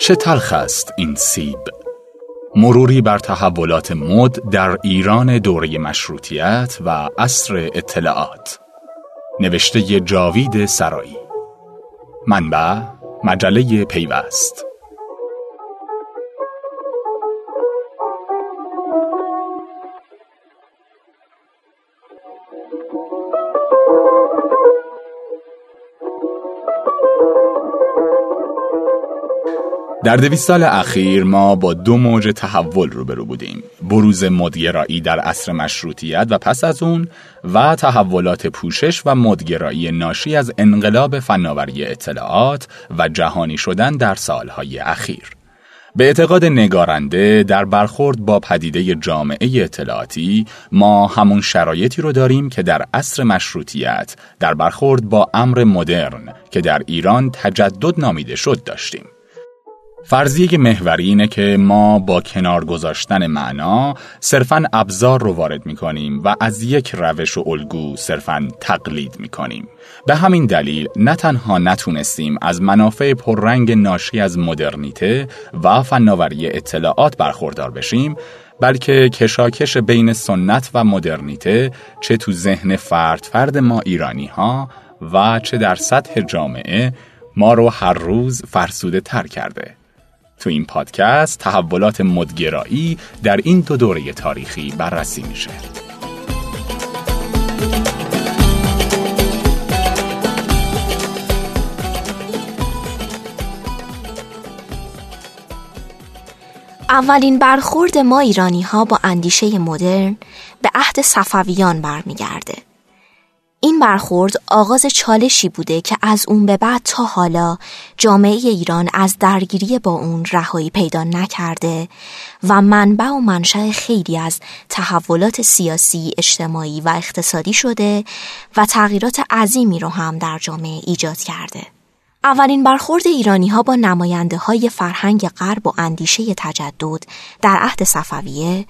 چه تلخ است این سیب. مروری بر تحولات مد در ایران دوره مشروطیت و عصر اطلاعات. نوشته ی جاوید سرایی. منبع: مجله پیوست. در 200 سال اخیر ما با دو موج تحول روبرو بودیم: بروز مدگرایی در عصر مشروطیت و پس از اون، و تحولات پوشش و مدگرایی ناشی از انقلاب فناوری اطلاعات و جهانی شدن در سالهای اخیر. به اعتقاد نگارنده، در برخورد با پدیده جامعه اطلاعاتی، ما همون شرایطی رو داریم که در عصر مشروطیت در برخورد با امر مدرن که در ایران تجدد نامیده شد داشتیم. فرضیه محوری اینه که ما با کنار گذاشتن معنا صرفاً ابزار رو وارد می‌کنیم و از یک روش و الگو صرفاً تقلید می‌کنیم. به همین دلیل نه تنها نتونستیم از منافع پررنگ ناشی از مدرنیته و فناوری اطلاعات برخوردار بشیم، بلکه کشاکش بین سنت و مدرنیته، چه تو ذهن فرد ما ایرانی‌ها و چه در سطح جامعه، ما رو هر روز فرسوده تر کرده. تو این پادکست تحولات مدگرایی در این دو دوره تاریخی بررسی میشه. اولین برخورد ما ایرانی ها با اندیشه مدرن به عهد صفویان برمیگرده. این برخورد آغاز چالشی بوده که از اون به بعد تا حالا جامعه ایران از درگیری با اون رهایی پیدا نکرده و منبع و منشأ خیلی از تحولات سیاسی، اجتماعی و اقتصادی شده و تغییرات عظیمی رو هم در جامعه ایجاد کرده. اولین برخورد ایرانی‌ها با نماینده‌های فرهنگ غرب و اندیشه تجدد در عهد صفویه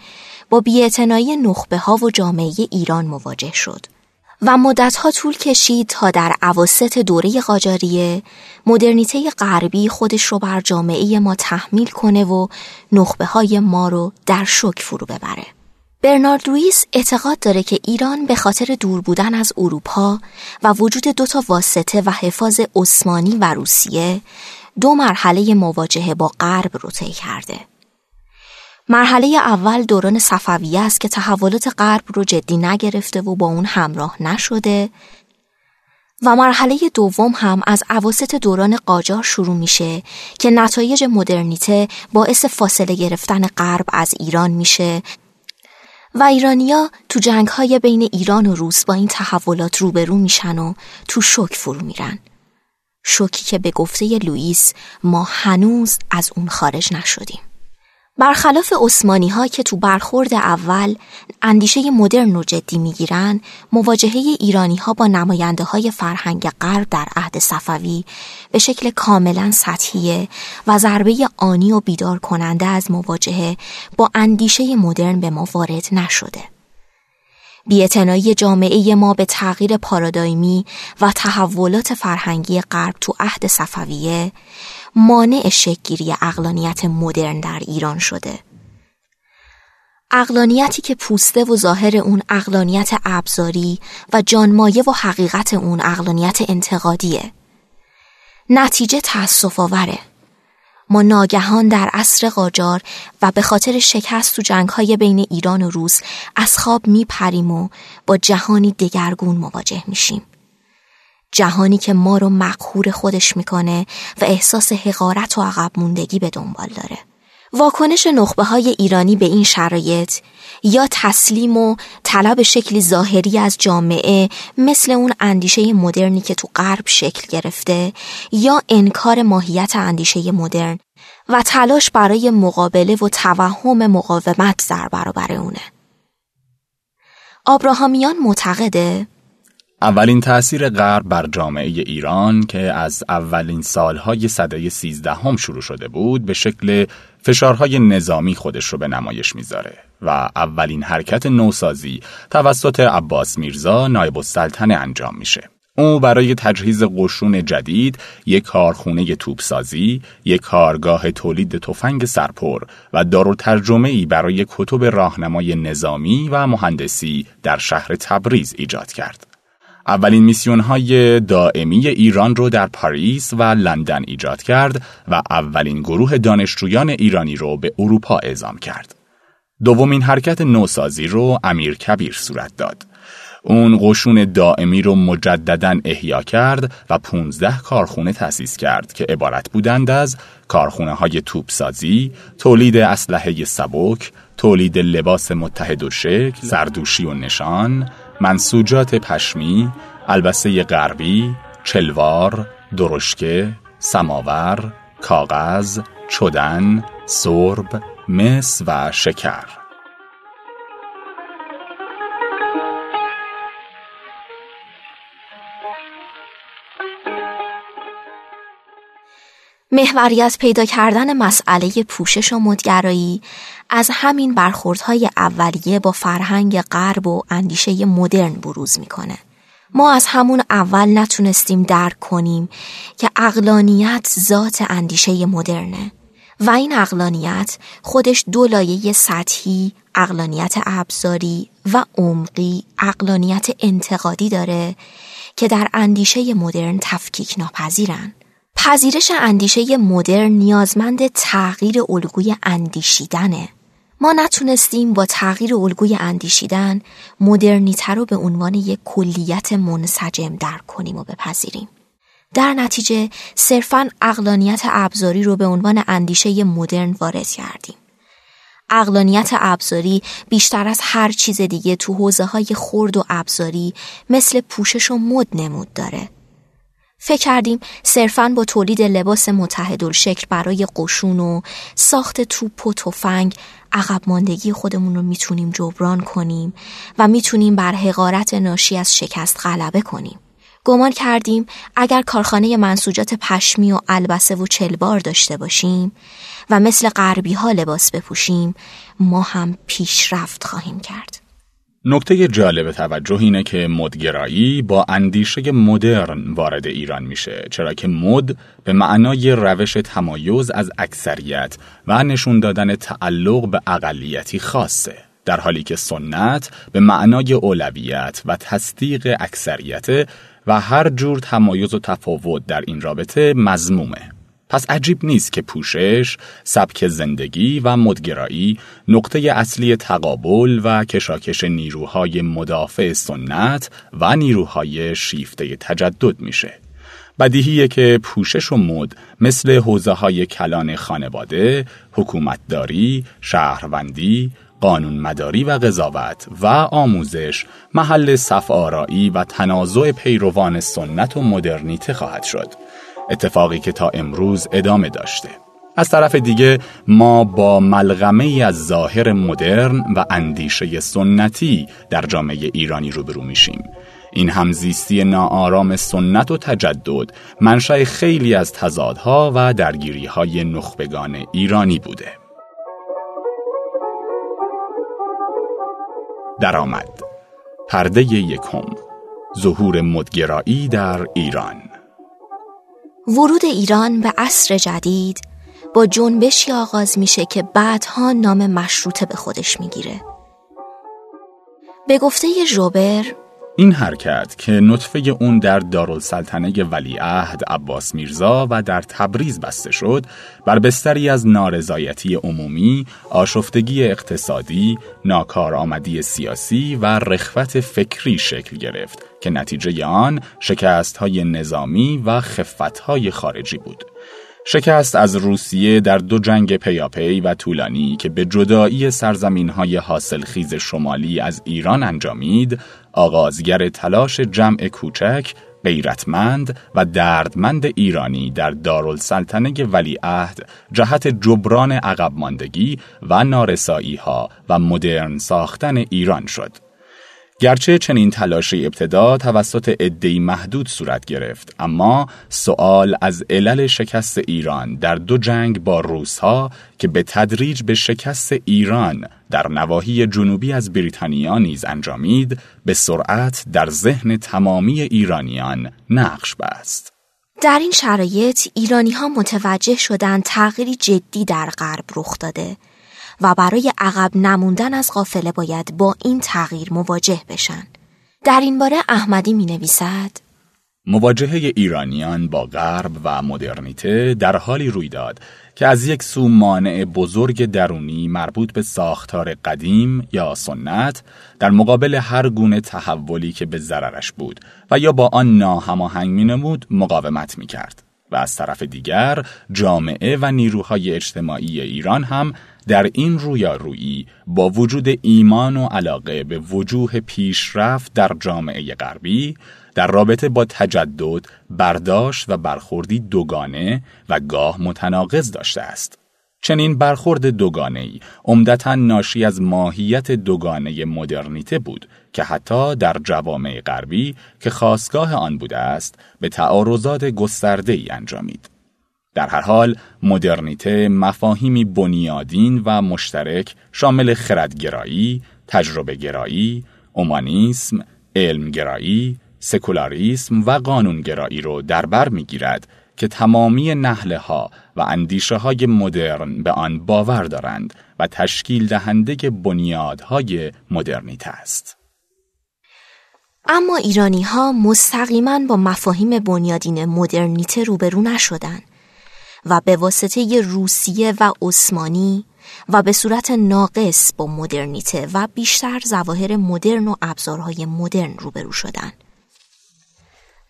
با بی‌اعتنایی نخبه‌ها و جامعه ایران مواجه شد و مدتها طول کشید تا در اواسط دوره قاجاریه مدرنیته غربی خودش رو بر جامعه ما تحمیل کنه و نخبه‌های ما رو در شوک فرو ببره. برنارد لویس اعتقاد داره که ایران به خاطر دور بودن از اروپا و وجود دوتا واسطه و حفاظ عثمانی و روسیه، دو مرحله مواجهه با غرب رو طی کرده. مرحله اول دوران صفویه است که تحولات غرب رو جدی نگرفته و با اون همراه نشده، و مرحله دوم هم از اواسط دوران قاجار شروع میشه که نتایج مدرنیته باعث فاصله گرفتن غرب از ایران میشه و ایرانیا تو جنگ‌های بین ایران و روس با این تحولات روبرو میشن و تو شوک فرو میرن. شوکی که به گفته لوئیس ما هنوز از اون خارج نشدیم. برخلاف عثمانی‌ها که تو برخورد اول اندیشه مدرن رو جدی می‌گیرن، مواجهه ایرانی‌ها با نماینده‌های فرهنگ غرب در عهد صفوی به شکل کاملاً سطحیه و ضربه آنی و بیدار کننده از مواجهه با اندیشه مدرن به ما وارد نشده. بی‌اعتنایی جامعه ما به تغییر پارادایمی و تحولات فرهنگی غرب تو عهد صفویه مانع شکل‌گیری عقلانیت مدرن در ایران شده. عقلانیتی که پوسته و ظاهر اون عقلانیت ابزاری و جانمایه و حقیقت اون عقلانیت انتقادیه. نتیجه تأسف‌آوره. ما ناگهان در عصر قاجار و به خاطر شکست تو جنگ‌های بین ایران و روس از خواب میپریم و با جهانی دگرگون مواجه میشیم. جهانی که ما رو مقهور خودش میکنه و احساس حقارت و عقب موندگی به دنبال داره. واکنش نخبه‌های ایرانی به این شرایط یا تسلیم و طلب شکلی ظاهری از جامعه مثل اون اندیشه مدرنی که تو غرب شکل گرفته، یا انکار ماهیت اندیشه مدرن و تلاش برای مقابله و توهم مقاومت در برابر اونه. آبراهامیان معتقده اولین تأثیر غرب بر جامعه ایران که از اولین سالهای سده 13 شروع شده بود، به شکل فشارهای نظامی خودش رو به نمایش میذاره و اولین حرکت نوسازی توسط عباس میرزا نایب السلطنه انجام میشه. او برای تجهیز قشون جدید یک کارخونه توپسازی، یک کارگاه تولید تفنگ سرپر و دارالترجمه‌ای برای کتب راهنمای نظامی و مهندسی در شهر تبریز ایجاد کرد. اولین میسیون‌های دائمی ایران رو در پاریس و لندن ایجاد کرد و اولین گروه دانشجویان ایرانی رو به اروپا اعزام کرد. دومین حرکت نوسازی رو امیر کبیر صورت داد. اون قشون دائمی رو مجدداً احیا کرد و 15 کارخونه تأسیس کرد که عبارت بودند از کارخونه‌های توپسازی، تولید اسلحه سبک، تولید لباس متحد و شکل، زردوشی و نشان، منسوجات پشمی، البسه غربی، چلوار، درشکه، سماور، کاغذ، چدن، سرب، مس و شکر. محوریت پیدا کردن مسئله پوشش و مدگرایی از همین برخوردهای اولیه با فرهنگ غرب و اندیشه مدرن بروز میکنه. ما از همون اول نتونستیم درک کنیم که عقلانیت ذات اندیشه مدرنه و این عقلانیت خودش دو لایه سطحی، عقلانیت ابزاری و عمقی، عقلانیت انتقادی داره که در اندیشه مدرن تفکیک ناپذیرن. پذیرش اندیشه مدرن نیازمند تغییر الگوی اندیشیدنه. ما نتونستیم با تغییر الگوی اندیشیدن مدرنیته رو به عنوان یک کلیت منسجم درک کنیم و بپذیریم. در نتیجه صرفاً عقلانیت ابزاری رو به عنوان اندیشه مدرن وارد کردیم. عقلانیت ابزاری بیشتر از هر چیز دیگه تو حوزه‌های خرد و ابزاری مثل پوشش و مد نمود داره. فکر کردیم صرفاً با تولید لباس متحدالشکل برای قشون و ساخت توپ و تفنگ عقب ماندگی خودمون رو میتونیم جبران کنیم و میتونیم بر حقارت ناشی از شکست غلبه کنیم. گمان کردیم اگر کارخانه منسوجات پشمی و البسه و چلبار داشته باشیم و مثل غربی‌ها لباس بپوشیم ما هم پیشرفت خواهیم کرد. نکته جالب توجه اینه که مدگرایی با اندیشه مدرن وارد ایران میشه، چرا که مد به معنای روش تمایز از اکثریت و نشون دادن تعلق به اقلیتی خاصه، در حالی که سنت به معنای اولویت و تصدیق اکثریت و هر جور تمایز و تفاوت در این رابطه مذمومه. پس عجیب نیست که پوشش، سبک زندگی و مدگرایی نقطه اصلی تقابل و کشاکش نیروهای مدافع سنت و نیروهای شیفته تجدد میشه. بدیهیه که پوشش و مد مثل حوزه‌های کلان خانواده، حکومتداری، شهروندی، قانونمداری و قضاوت و آموزش محل صف‌آرایی و تنازع پیروان سنت و مدرنیته خواهد شد، اتفاقی که تا امروز ادامه داشته. از طرف دیگه ما با ملغمه‌ای از ظاهر مدرن و اندیشه سنتی در جامعه ایرانی روبرو میشیم. این همزیستی ناآرام سنت و تجدد منشأ خیلی از تضادها و درگیری‌های نخبگان ایرانی بوده. درآمد پرده یکم، ظهور مدگرایی در ایران. ورود ایران به عصر جدید با جنبشی آغاز میشه که بعدها نام مشروطه به خودش میگیره. به گفته ژوبر، این حرکت که نطفه اون در دارالسلطنه ولیعهد عباس میرزا و در تبریز بسته شد، بر بستری از نارضایتی عمومی، آشفتگی اقتصادی، ناکارآمدی سیاسی و رخوت فکری شکل گرفت که نتیجه آن شکست‌های نظامی و خفت‌های خارجی بود. شکست از روسیه در 2 جنگ پیاپی و طولانی که به جدایی سرزمین‌های حاصلخیز شمالی از ایران انجامید، آغازگر تلاش جمع کوچک، غیرتمند و دردمند ایرانی در دارالسلطنه ولیعهد جهت جبران عقب ماندگی و نارسایی‌ها و مدرن ساختن ایران شد. گرچه چنین تلاشی ابتدا توسط عده‌ای محدود صورت گرفت، اما سوال از علل شکست ایران در دو جنگ با روس‌ها که به تدریج به شکست ایران در نواحی جنوبی از بریتانیا نیز انجامید، به سرعت در ذهن تمامی ایرانیان نقش بست. در این شرایط ایرانی‌ها متوجه شدند تغییری جدی در غرب رخ داده و برای عقب نموندن از قافله باید با این تغییر مواجه بشن. در این باره احمدی می نویسد: مواجهه ایرانیان با غرب و مدرنیته در حالی روی داد که از یک سو مانع بزرگ درونی مربوط به ساختار قدیم یا سنت در مقابل هر گونه تحولی که به ضررش بود و یا با آن ناهماهنگ می نمود مقاومت می کرد، و از طرف دیگر جامعه و نیروهای اجتماعی ایران هم در این رویارویی با وجود ایمان و علاقه به وجوه پیشرفت در جامعه غربی در رابطه با تجدد برداشت و برخوردی دوگانه و گاه متناقض داشته است. چنین برخورد دوگانه‌ای عمدتاً ناشی از ماهیت دوگانه مدرنیته بود که حتی در جوامع غربی که خاستگاه آن بوده است به تعارضات گسترده‌ای انجامید. در هر حال مدرنیته مفاهیمی بنیادین و مشترک شامل خردگرایی، تجربه‌گرایی، اومانیسم، علمگرایی، سکولاریسم و قانونگرایی را در بر می‌گیرد که تمامی نهلها و اندیشه‌های مدرن به آن باور دارند و تشکیل دهنده بنیادهای مدرنیته است. اما ایرانی‌ها مستقیما با مفاهیم بنیادین مدرنیته روبرو نشدند و به واسطه روسیه و عثمانی و به صورت ناقص با مدرنیته و بیشتر ظواهر مدرن و ابزارهای مدرن روبرو شدند.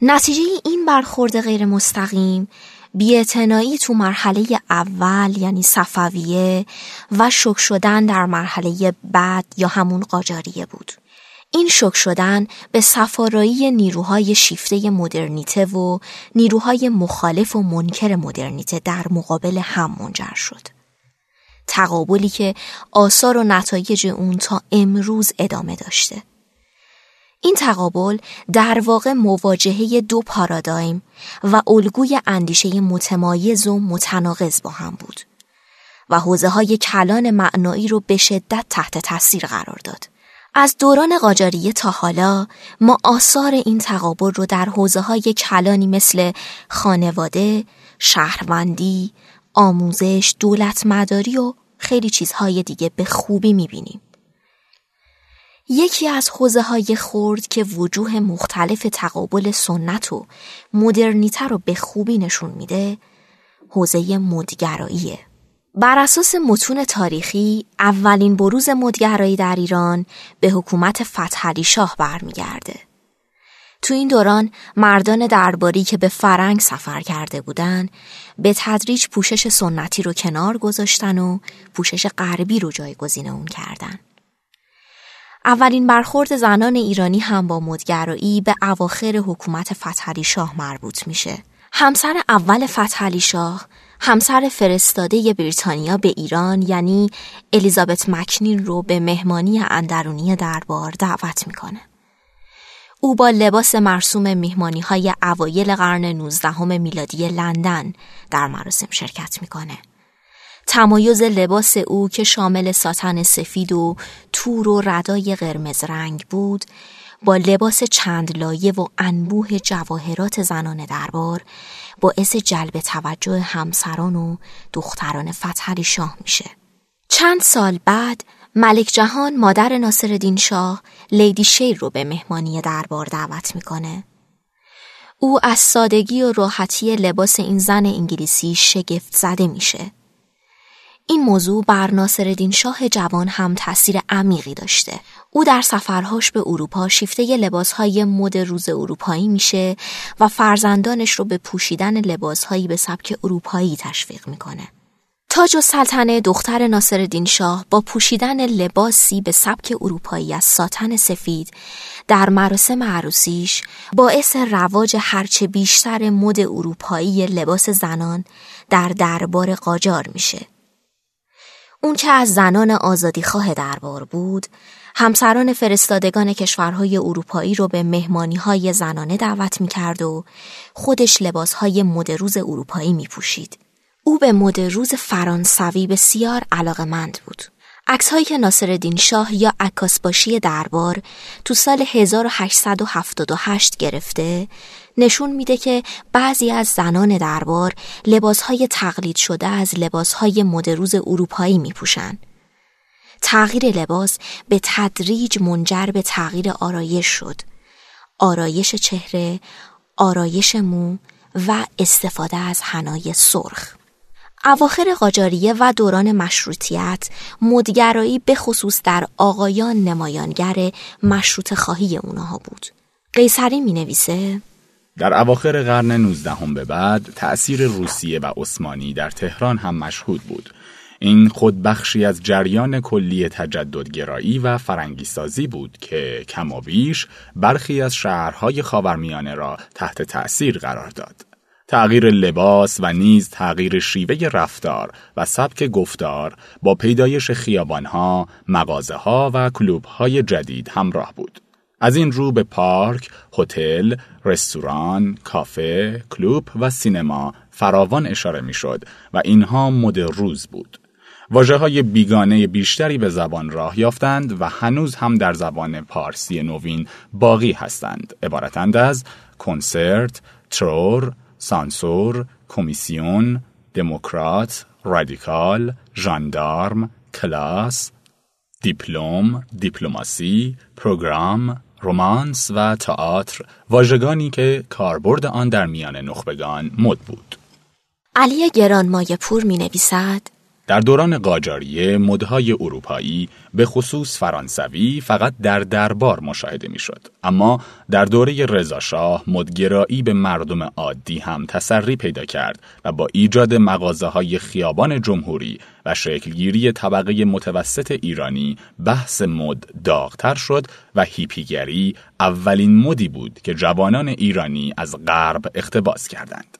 نتیجه این برخورد غیر مستقیم بی‌اعتنایی تو مرحله اول یعنی صفویه و شک شدن در مرحله بعد یا همون قاجاریه بود. این شک شدن به صفارایی نیروهای شیفته مدرنیته و نیروهای مخالف و منکر مدرنیته در مقابل هم منجر شد. تقابلی که آثار و نتایج اون تا امروز ادامه داشته. این تقابل در واقع مواجهه دو پارادایم و الگوی اندیشه متمایز و متناقض با هم بود و حوزه‌های کلان معنایی رو به شدت تحت تاثیر قرار داد. از دوران قاجاریه تا حالا ما آثار این تقابل رو در حوزه‌های کلانی مثل خانواده، شهروندی، آموزش، دولتمداری و خیلی چیزهای دیگه به خوبی می‌بینیم. یکی از حوزه‌های خرد که وجوه مختلف تقابل سنت و مدرنیته رو به خوبی نشون میده، حوزه مدگراییه. بر اساس متون تاریخی، اولین بروز مدگرایی در ایران به حکومت فتحعلی شاه برمیگرده. تو این دوران مردان درباری که به فرنگ سفر کرده بودن، به تدریج پوشش سنتی رو کنار گذاشتن و پوشش غربی رو جایگزین اون کردن. اولین برخورد زنان ایرانی هم با مدگرایی به اواخر حکومت فتحعلی شاه مربوط میشه. همسر اول فتحعلی شاه، همسر فرستاده بریتانیا به ایران یعنی الیزابت مکنین رو به مهمانی اندرونی دربار دعوت میکنه. او با لباس مرسوم مهمانی‌های اوایل قرن 19 میلادی لندن در مراسم شرکت میکنه. تمایز لباس او که شامل ساتن سفید و تور و ردای قرمز رنگ بود، با لباس چند لایه و انبوه جواهرات زنان دربار باعث جلب توجه همسران و دختران فتحعلی شاه میشه. چند سال بعد ملک جهان مادر ناصرالدین شاه لیدی شیل رو به مهمانی دربار دعوت میکنه. او از سادگی و راحتی لباس این زن انگلیسی شگفت زده میشه. این موضوع بر ناصرالدین شاه جوان هم تاثیر عمیقی داشته. او در سفرهاش به اروپا شیفته لباسهای مد روز اروپایی میشه و فرزندانش رو به پوشیدن لباسهایی به سبک اروپایی تشویق میکنه. تاج السلطنه دختر ناصرالدین شاه با پوشیدن لباسی به سبک اروپایی از ساتن سفید در مراسم عروسیش باعث رواج هرچه بیشتر مد اروپایی لباس زنان در دربار قاجار میشه. اون چه از زنان آزادیخواه دربار بود، همسران فرستادگان کشورهای اروپایی رو به مهمانی‌های زنانه دعوت می‌کرد و خودش لباس‌های مد روز اروپایی می‌پوشید. او به مد روز فرانسوی بسیار علاقه‌مند بود. عکس‌هایی که ناصرالدین شاه یا عکاسباشی دربار تو سال 1878 گرفته، نشون میده که بعضی از زنان دربار لباس‌های تقلید شده از لباس‌های مد روز اروپایی می‌پوشن. تغییر لباس به تدریج منجر به تغییر آرایش شد. آرایش چهره، آرایش مو و استفاده از حنای سرخ. اواخر قاجاریه و دوران مشروطیت، مدگرایی به خصوص در آقایان نمایانگر مشروط خواهی اونها بود. قیصری می نویسه: در اواخر قرن 19 به بعد تأثیر روسیه و عثمانی در تهران هم مشهود بود. این خود بخشی از جریان کلی تجددگرایی و فرنگیسازی بود که کمابیش برخی از شهرهای خاورمیانه را تحت تأثیر قرار داد. تغییر لباس و نیز تغییر شیوه رفتار و سبک گفتار با پیدایش خیابانها، مغازه‌ها و کلوب‌های جدید همراه بود. از این رو به پارک، هتل، رستوران، کافه، کلوب و سینما فراوان اشاره می‌شد و اینها مد روز بود. واژه‌های بیگانه بیشتری به زبان راه یافتند و هنوز هم در زبان پارسی نوین باقی هستند، عبارتند از کنسرت، ترور، سانسور، کمیسیون، دموکرات، رادیکال، ژاندارم، کلاس، دیپلم، دیپلماسی، پروگرام، رومانس و تئاتر، واژگانی که کاربرد آن در میان نخبگان مد بود. علی گرانمایه پور می نویسد: در دوران قاجاریه مدهای اروپایی به خصوص فرانسوی فقط در دربار مشاهده می شد، اما در دوره رضاشاه مدگرایی به مردم عادی هم تسری پیدا کرد و با ایجاد مغازه‌های خیابان جمهوری و شکلگیری طبقه متوسط ایرانی بحث مد داغ‌تر شد و هیپیگری اولین مدی بود که جوانان ایرانی از غرب اقتباس کردند.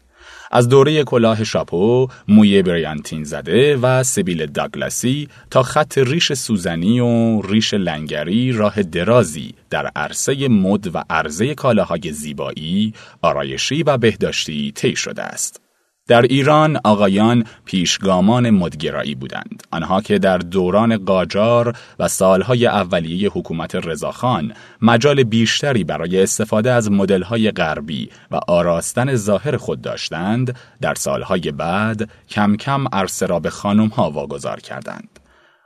از دوره کلاه شاپو، موی بریانتین زده و سبیل داگلاسی تا خط ریش سوزنی و ریش لنگری راه درازی در عرصه مد و عرضه کالاهای زیبایی، آرایشی و بهداشتی طی شده است. در ایران آقایان پیشگامان مدگرایی بودند. آنها که در دوران قاجار و سالهای اولیه حکومت رضاخان مجال بیشتری برای استفاده از مدل‌های غربی و آراستن ظاهر خود داشتند، در سالهای بعد کم کم عرصه را به خانم‌ها واگذار کردند.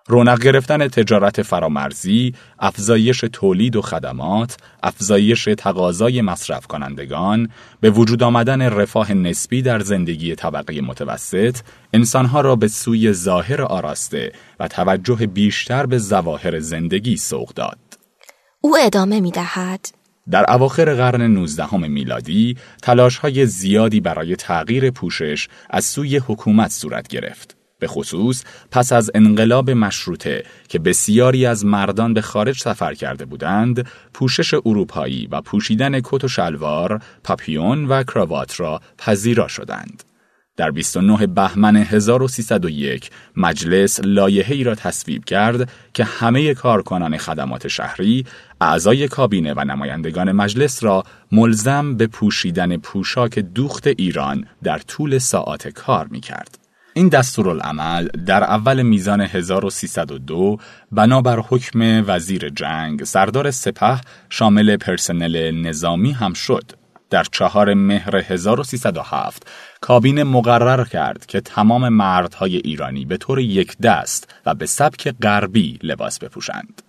رونق گرفتن تجارت فرامرزی، افزایش تولید و خدمات، افزایش تقاضای مصرف کنندگان، به وجود آمدن رفاه نسبی در زندگی طبقه متوسط، انسانها را به سوی ظاهر آراسته و توجه بیشتر به ظواهر زندگی سوق داد. او ادامه می دهد: در اواخر قرن 19 میلادی تلاش‌های زیادی برای تغییر پوشش از سوی حکومت صورت گرفت. به خصوص پس از انقلاب مشروطه که بسیاری از مردان به خارج سفر کرده بودند، پوشش اروپایی و پوشیدن کت و شلوار، پاپیون و کراوات را پذیرا شدند. در 29 بهمن 1301 مجلس لایحه‌ای را تصویب کرد که همه کارکنان خدمات شهری، اعضای کابینه و نمایندگان مجلس را ملزم به پوشیدن پوشاک دوخت ایران در طول ساعات کار می‌کرد. این دستورالعمل در اول میزان 1302 بنابر حکم وزیر جنگ سردار سپاه شامل پرسنل نظامی هم شد. در 4 مهر 1307 کابینه مقرر کرد که تمام مردهای ایرانی به طور یک دست و به سبک غربی لباس بپوشند.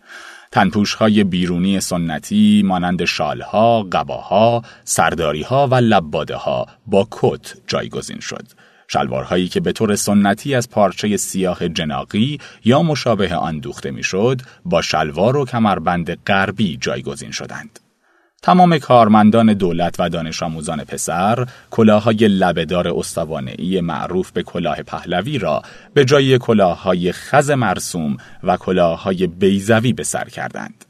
تنپوش‌های بیرونی سنتی مانند شالها، قباها، سرداریها و لباده‌ها با کت جایگزین شد. شلوارهایی که به طور سنتی از پارچه سیاه جناغی یا مشابه آن دوخته میشد، با شلوار و کمربند غربی جایگزین شدند. تمام کارمندان دولت و دانش آموزان پسر کلاههای لبه‌دار استوانه‌ای معروف به کلاه پهلوی را به جای کلاههای خز مرسوم و کلاههای بیضوی به سر کردند.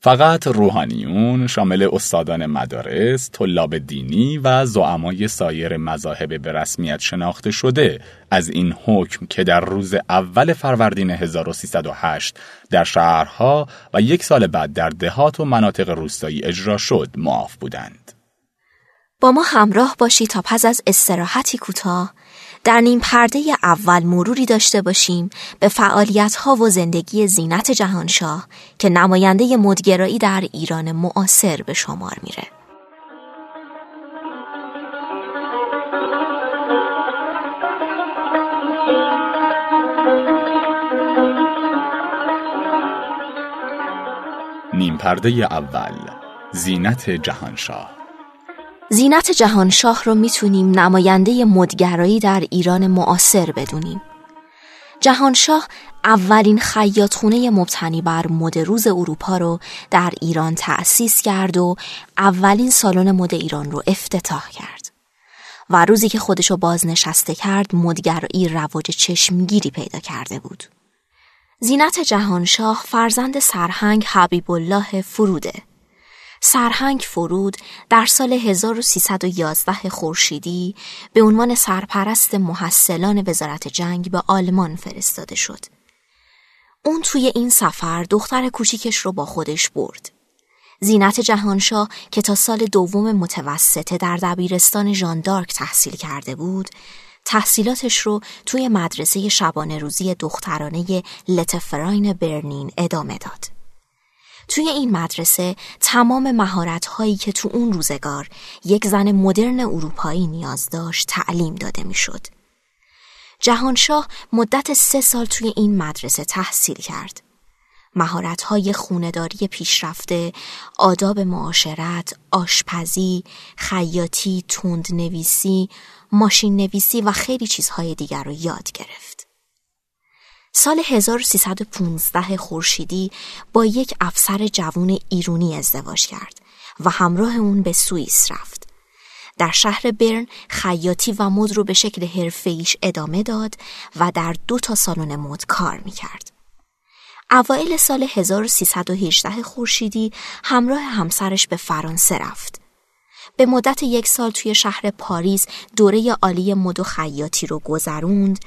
فقط روحانیون شامل استادان مدارس، طلاب دینی و زعمای سایر مذاهب به رسمیت شناخته شده از این حکم که در روز اول فروردین 1308 در شهرها و یک سال بعد در دهات و مناطق روستایی اجرا شد معاف بودند. با ما همراه باشی تا پس از استراحتی کوتاه در نیم پرده اول مروری داشته باشیم به فعالیت‌ها و زندگی زینت جهانشاه که نماینده مدگرایی در ایران معاصر به شمار میره. نیم پرده اول، زینت جهانشاه. زینت جهانشاه رو میتونیم نماینده مدگرایی در ایران معاصر بدونیم. جهانشاه اولین خیاطخونه مبتنی بر مد روز اروپا رو در ایران تأسیس کرد و اولین سالن مد ایران رو افتتاح کرد. و روزی که خودشو بازنشسته کرد، مدگرایی رواج چشمگیری پیدا کرده بود. زینت جهانشاه فرزند سرهنگ حبیب الله فروده. سرهنگ فرود در سال 1311 خورشیدی به عنوان سرپرست محصلان وزارت جنگ به آلمان فرستاده شد. اون توی این سفر دختر کوچیکش رو با خودش برد. زینت جهانشاه که تا سال دوم متوسطه در دبیرستان ژان دارک تحصیل کرده بود، تحصیلاتش رو توی مدرسه شبانه روزی دخترانه لتفراین برلین ادامه داد. توی این مدرسه تمام مهارت‌هایی که تو اون روزگار یک زن مدرن اروپایی نیاز داشت تعلیم داده می‌شد. جهانشاه مدت 3 سال توی این مدرسه تحصیل کرد. مهارت‌های خونه‌داری پیشرفته، آداب معاشرت، آشپزی، خیاطی، تندنویسی، ماشین نویسی و خیلی چیزهای دیگر رو یاد گرفت. سال 1315 خورشیدی با یک افسر جوان ایرانی ازدواج کرد و همراه اون به سوئیس رفت. در شهر برن خیاطی و مد رو به شکل حرفه‌ایش ادامه داد و در 2 تا سالن مد کار می‌کرد. اوایل سال 1318 خورشیدی همراه همسرش به فرانسه رفت. به مدت 1 سال توی شهر پاریس دوره عالی مد و خیاطی رو گذروند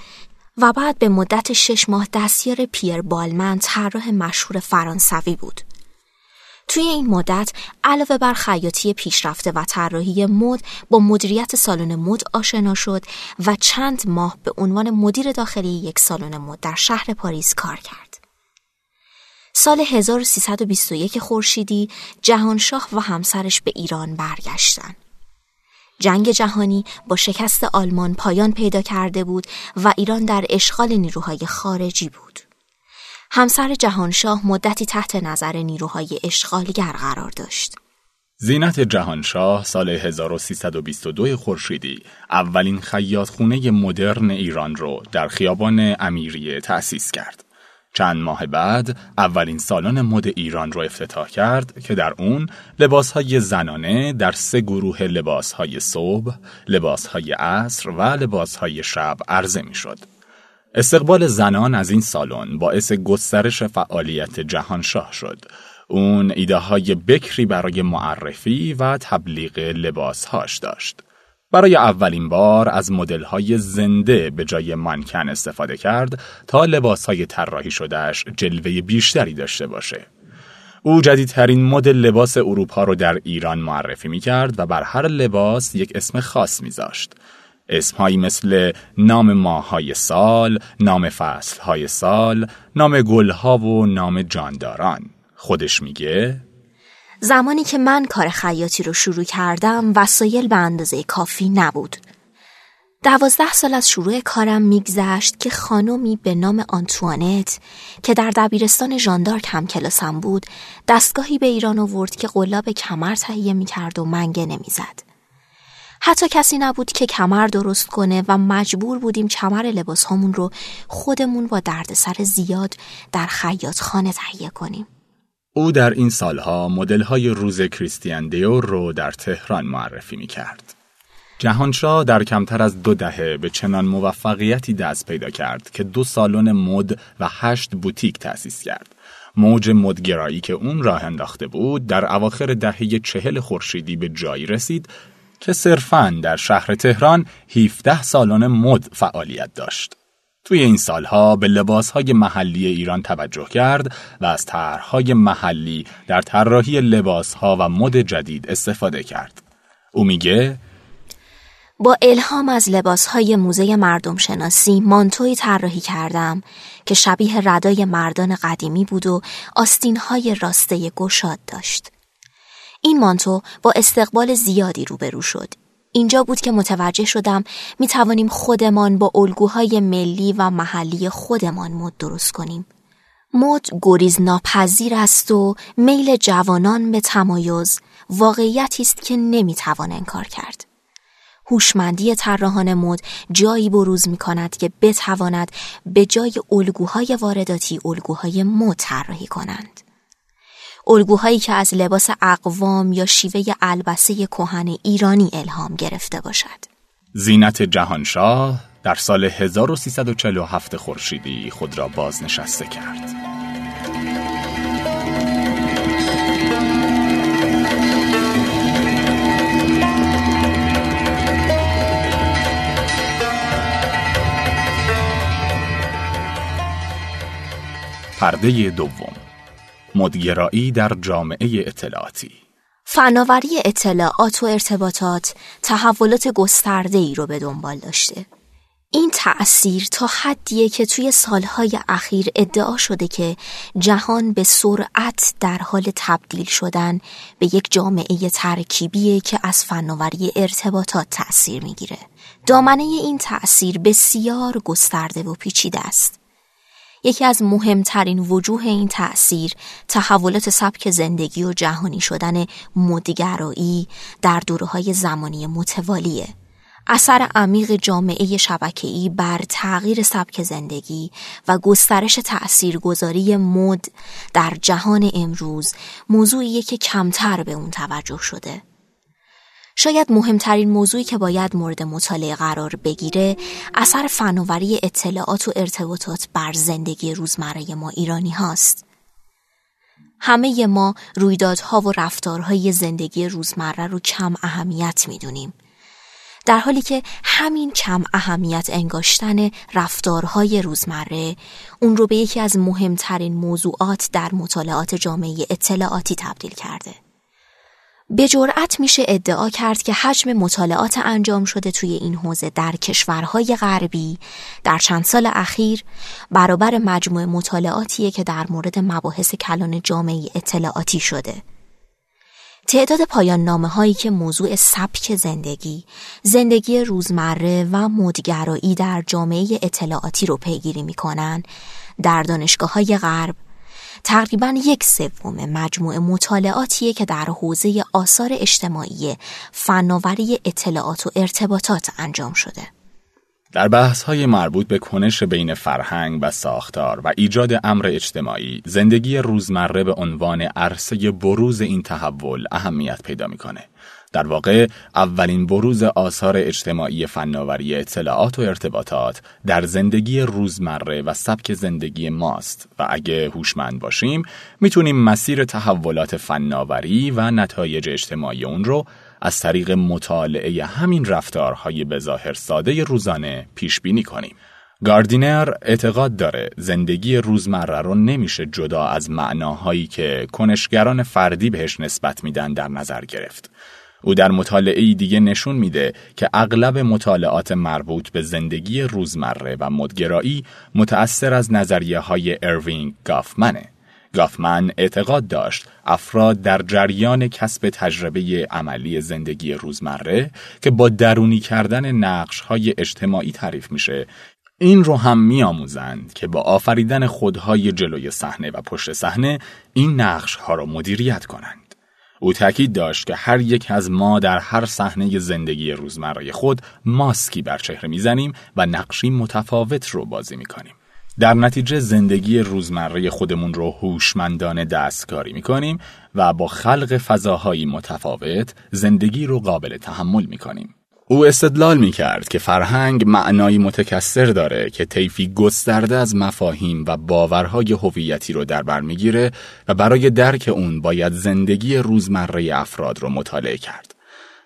و بعد به مدت 6 ماه دستیار پیر بالمان طراح مشهور فرانسوی بود. توی این مدت علاوه بر خیاطی پیشرفته و طراحی مد با مدیریت سالن مد آشنا شد و چند ماه به عنوان مدیر داخلی یک سالن مد در شهر پاریس کار کرد. سال 1321 خورشیدی جهانشاه و همسرش به ایران برگشتند. جنگ جهانی با شکست آلمان پایان پیدا کرده بود و ایران در اشغال نیروهای خارجی بود. همسر جهانشاه مدتی تحت نظر نیروهای اشغالگر قرار داشت. زینت جهانشاه سال 1322 خورشیدی اولین خیاطخانه مدرن ایران رو در خیابان امیریه تأسیس کرد. چند ماه بعد اولین سالن مد ایران را افتتاح کرد که در اون لباس‌های زنانه در 3 گروه لباس‌های صبح، لباس‌های عصر و لباس‌های شب عرضه می‌شد. استقبال زنان از این سالن باعث گسترش فعالیت جهانشاه شد. اون ایده‌های بکری برای معرفی و تبلیغ لباس‌هاش داشت. برای اولین بار از مدل‌های زنده به جای مانکن استفاده کرد تا لباس‌های طراحی شدهش جلوه بیشتری داشته باشه. او جدیدترین مدل لباس اروپا رو در ایران معرفی می‌کرد و بر هر لباس یک اسم خاص می‌ذاشت. اسم‌هایی مثل نام ماه‌های سال، نام فصل‌های سال، نام گل‌ها و نام جانداران. خودش میگه: زمانی که من کار خیاطی رو شروع کردم وسایل به اندازه کافی نبود. 12 سال از شروع کارم میگذشت که خانمی به نام آنتوانت که در دبیرستان ژان دارک هم کلاسم بود دستگاهی به ایران آورد که قلاب کمر تهیه میکرد و منگنه میزد. حتی کسی نبود که کمر درست کنه و مجبور بودیم کمر لباس هامون رو خودمون با دردسر زیاد در خیاطخانه تهیه کنیم. او در این سالها مدل‌های روز کریستیان دیور رو در تهران معرفی می‌کرد. جهانشاه در کمتر از 2 دهه به چنان موفقیتی دست پیدا کرد که 2 سالن مد و 8 بوتیک تأسیس کرد. موج مدگرایی که اون راه انداخته بود در اواخر دهه 40 خورشیدی به جایی رسید که صرفاً در شهر تهران 17 سالن مد فعالیت داشت. توی این سالها به لباسهای محلی ایران توجه کرد و از طرحهای محلی در طراحی لباسها و مد جدید استفاده کرد. او میگه با الهام از لباسهای موزه مردم شناسی مانتوی طراحی کردم که شبیه ردای مردان قدیمی بود و آستینهای راسته گشاد داشت. این مانتو با استقبال زیادی روبرو شد. اینجا بود که متوجه شدم می توانیم خودمان با الگوهای ملی و محلی خودمان مد درست کنیم. مد گریز ناپذیر است و میل جوانان به تمایز واقعیتی است که نمی توان انکار کرد. هوشمندی طراحان مد جایی بروز می کند که بتواند به جای الگوهای وارداتی الگوهای مد طراحی کنند. الگوهایی که از لباس اقوام یا شیوه البسه کهن ایرانی الهام گرفته باشد. زینت جهانشاه در سال 1347 خورشیدی خود را بازنشسته کرد. پرده دوم، مدگرایی در جامعه اطلاعاتی. فناوری اطلاعات و ارتباطات تحولات گسترده‌ای رو به دنبال داشته. این تأثیر تا حدیه که توی سالهای اخیر ادعا شده که جهان به سرعت در حال تبدیل شدن به یک جامعه ترکیبیه که از فناوری ارتباطات تأثیر میگیره. دامنه این تأثیر بسیار گسترده و پیچیده است. یکی از مهمترین وجوه این تأثیر تحولات سبک زندگی و جهانی شدن مدگرایی در دوره‌های زمانی متوالیه. اثر عمیق جامعه شبکه‌ای بر تغییر سبک زندگی و گسترش تأثیرگذاری مد در جهان امروز موضوعیه که کمتر به اون توجه شده. شاید مهمترین موضوعی که باید مورد مطالعه قرار بگیره اثر فناوری اطلاعات و ارتباطات بر زندگی روزمره ما ایرانی هاست. همه ما رویدادها و رفتارهای زندگی روزمره رو کم اهمیت میدونیم، در حالی که همین کم اهمیت انگاشتن رفتارهای روزمره اون رو به یکی از مهمترین موضوعات در مطالعات جامعه اطلاعاتی تبدیل کرده. به جرأت میشه ادعا کرد که حجم مطالعات انجام شده توی این حوزه در کشورهای غربی در چند سال اخیر برابر مجموع مطالعاتیه که در مورد مباحث کلان جامعه اطلاعاتی شده. تعداد پایان نامه هایی که موضوع سبک زندگی، زندگی روزمره و مدگرایی در جامعه اطلاعاتی رو پیگیری میکنن در دانشگاه‌های غرب تقریباً 1/3 مجموع مطالعاتیه که در حوزه آثار اجتماعی فناوری اطلاعات و ارتباطات انجام شده. در بحث‌های مربوط به کنش بین فرهنگ و ساختار و ایجاد امر اجتماعی، زندگی روزمره به عنوان عرصه بروز این تحول اهمیت پیدا می‌کنه. در واقع اولین بروز آثار اجتماعی فناوری اطلاعات و ارتباطات در زندگی روزمره و سبک زندگی ماست و اگه هوشمند باشیم میتونیم مسیر تحولات فناوری و نتایج اجتماعی اون رو از طریق مطالعه همین رفتارهای بظاهر ساده روزانه پیش بینی کنیم. گاردینر اعتقاد داره زندگی روزمره رو نمیشه جدا از معناهایی که کنشگران فردی بهش نسبت میدن در نظر گرفت. او در مطالعه‌ای دیگه نشون میده که اغلب مطالعات مربوط به زندگی روزمره و مدگرایی متأثر از نظریه‌های اروینگ گافمنه. گافمن اعتقاد داشت افراد در جریان کسب تجربه عملی زندگی روزمره که با درونی کردن نقش‌های اجتماعی تعریف میشه، این رو هم می‌آموزند که با آفریدن خودهای جلوی صحنه و پشت صحنه این نقش‌ها را مدیریت کنند. او تأکید داشت که هر یک از ما در هر صحنه زندگی روزمره خود ماسکی بر چهره میزنیم و نقشی متفاوت رو بازی میکنیم. در نتیجه زندگی روزمره خودمون رو هوشمندانه دستکاری میکنیم و با خلق فضاهای متفاوت زندگی رو قابل تحمل میکنیم. او استدلال می‌کرد که فرهنگ معنایی متکثر داره که طیفی گسترده از مفاهیم و باورهای هویتی رو در بر می‌گیره و برای درک اون باید زندگی روزمره افراد رو مطالعه کرد.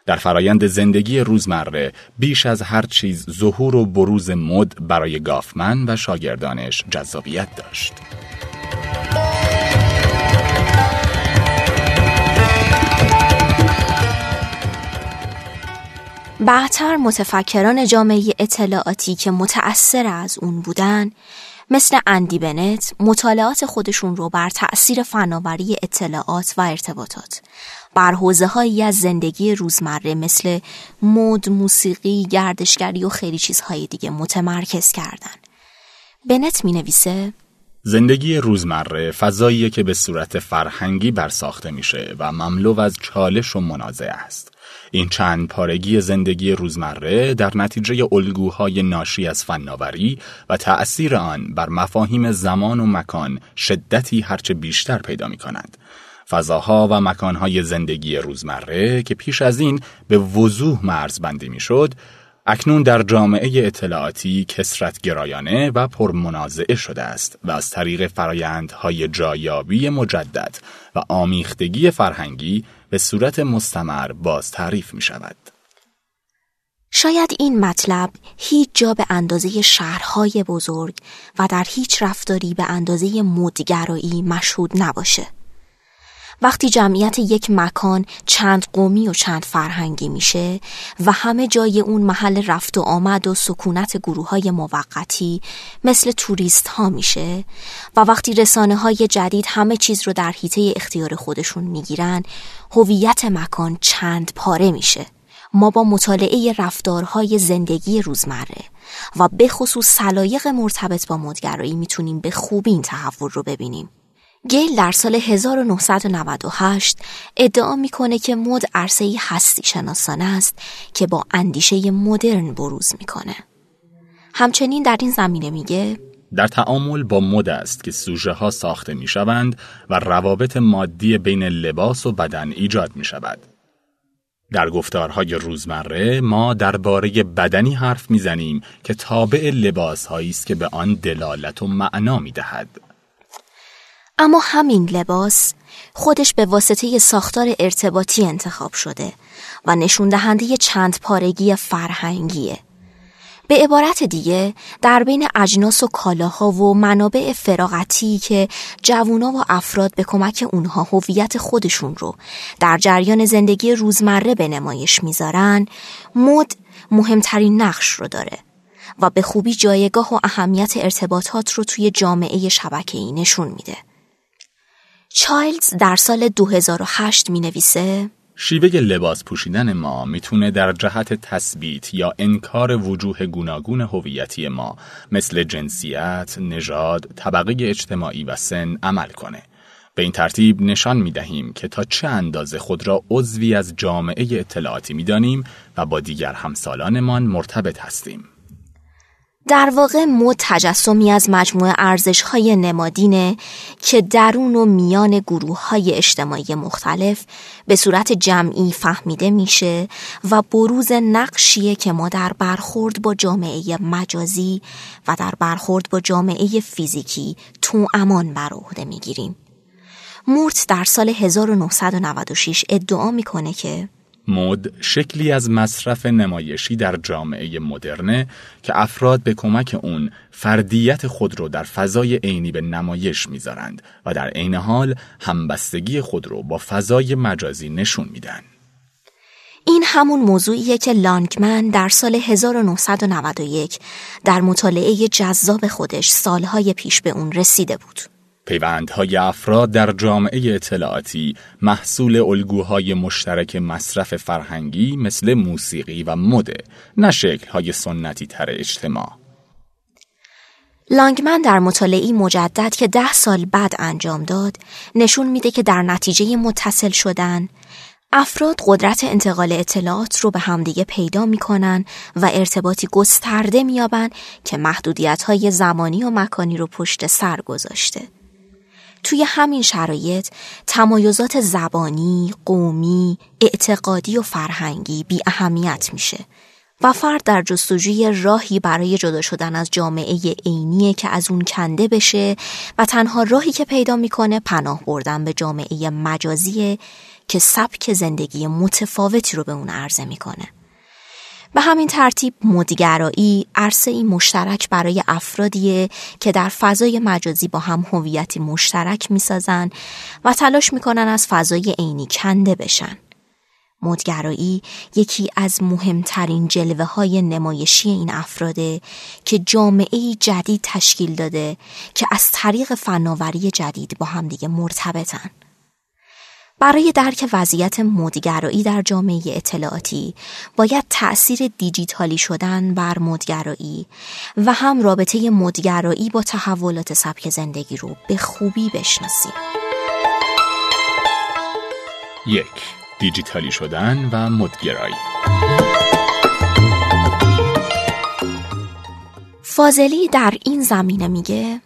در فرایند زندگی روزمره بیش از هر چیز ظهور و بروز مد برای گافمن و شاگردانش جذابیت داشت. بعدتر متفکران جامعه اطلاعاتی که متأثر از اون بودن، مثل اندی بنت، مطالعات خودشون رو بر تأثیر فناوری اطلاعات و ارتباطات بر حوزه‌هایی از زندگی روزمره مثل مد، موسیقی، گردشگری و خیلی چیزهای دیگه متمرکز کردن. بنت می‌نویسه: زندگی روزمره فضاییه که به صورت فرهنگی برساخته میشه و مملو از چالش و منازعه است. این چند پارگی زندگی روزمره در نتیجه الگوهای ناشی از فناوری و تأثیر آن بر مفاهیم زمان و مکان شدتی هرچه بیشتر پیدا می کند. فضاها و مکانهای زندگی روزمره که پیش از این به وضوح مرزبندی می شد، اکنون در جامعه اطلاعاتی کثرت‌گرایانه و پرمنازعه شده است و از طریق فرایندهای جایابی مجدد و آمیختگی فرهنگی به صورت مستمر باز تعریف می شود. شاید این مطلب هیچ جا به اندازه شهرهای بزرگ و در هیچ رفتاری به اندازه مدگرایی مشهود نباشه. وقتی جمعیت یک مکان چند قومی و چند فرهنگی میشه و همه جای اون محل رفت و آمد و سکونت گروه‌های موقتی مثل توریست ها میشه و وقتی رسانه های جدید همه چیز رو در حیطه اختیار خودشون میگیرن، هویت مکان چند پاره میشه. ما با مطالعه رفتارهای زندگی روزمره و به خصوص سلایق مرتبط با مدگرایی میتونیم به خوبی این تحول رو ببینیم. گیل در سال 1998 ادعا میکنه که مد عرصه‌ای هستی شناسانه است که با اندیشه مدرن بروز میکنه. همچنین در این زمینه میگه: در تعامل با مد است که سوژه ها ساخته میشوند و روابط مادی بین لباس و بدن ایجاد میشود. در گفتارهای روزمره ما درباره بدنی حرف میزنیم که تابع لباس هایی است که به آن دلالت و معنا میدهد. اما همین لباس خودش به واسطه ساختار ارتباطی انتخاب شده و نشوندهنده چند پارگی فرهنگیه. به عبارت دیگه، در بین اجناس و کالاها و منابع فراغتی که جوونا و افراد به کمک اونها هویت خودشون رو در جریان زندگی روزمره به نمایش میذارن، مد مهمترین نقش رو داره و به خوبی جایگاه و اهمیت ارتباطات رو توی جامعه شبکه‌ای نشون میده. چایلدز در سال 2008 می نویسه: شیوه لباس پوشیدن ما میتونه در جهت تثبیت یا انکار وجوه گوناگون هویتی ما مثل جنسیت، نژاد، طبقه اجتماعی و سن عمل کنه. به این ترتیب نشان میدهیم که تا چه اندازه خود را عضوی از جامعه اطلاعاتی میدانیم و با دیگر همسالانمان مرتبط هستیم. در واقع مد تجسمی از مجموعه ارزش‌های نمادینه که درون و میان گروه‌های اجتماعی مختلف به صورت جمعی فهمیده میشه و بروز نقشیه که ما در برخورد با جامعه مجازی و در برخورد با جامعه فیزیکی تو امان بر عهده میگیریم. مورث در سال 1996 ادعا میکنه که مد شکلی از مصرف نمایشی در جامعه مدرنه که افراد به کمک اون فردیت خود رو در فضای عینی به نمایش میذارند و در عین حال همبستگی خود رو با فضای مجازی نشون میدن. این همون موضوعیه که لانگمن در سال 1991 در مطالعه جذاب خودش سالهای پیش به اون رسیده بود. پیوندهای افراد در جامعه اطلاعاتی محصول الگوهای مشترک مصرف فرهنگی مثل موسیقی و مده، نه شکل‌های سنتی تر اجتماع. لانگمن در مطالعه‌ای مجدد که 10 سال بعد انجام داد، نشون میده که در نتیجه متصل شدن، افراد قدرت انتقال اطلاعات رو به همدیگه پیدا میکنن و ارتباطی گسترده میابن که محدودیت‌های زمانی و مکانی رو پشت سر گذاشته. توی همین شرایط تمایزات زبانی، قومی، اعتقادی و فرهنگی بی اهمیت میشه و فرد در جستجوی راهی برای جدا شدن از جامعه عینیه که از اون کنده بشه و تنها راهی که پیدا میکنه پناه بردن به جامعه مجازیه که سبک زندگی متفاوتی رو به اون عرضه میکنه. به همین ترتیب مدگرایی عرصه‌ای مشترک برای افرادیه که در فضای مجازی با هم هویتی مشترک میسازن و تلاش میکنن از فضای عینی کنده بشن. مدگرایی یکی از مهمترین جلوه های نمایشی این افراده که جامعه‌ای جدید تشکیل داده که از طریق فناوری جدید با هم دیگه مرتبطن. برای درک وضعیت مدگرایی در جامعه اطلاعاتی باید تأثیر دیجیتالی شدن بر مدگرایی و هم رابطه مدگرایی با تحولات سبک زندگی رو به خوبی بشناسیم. 1. دیجیتالی شدن و مدگرایی. فاضلی در این زمینه میگه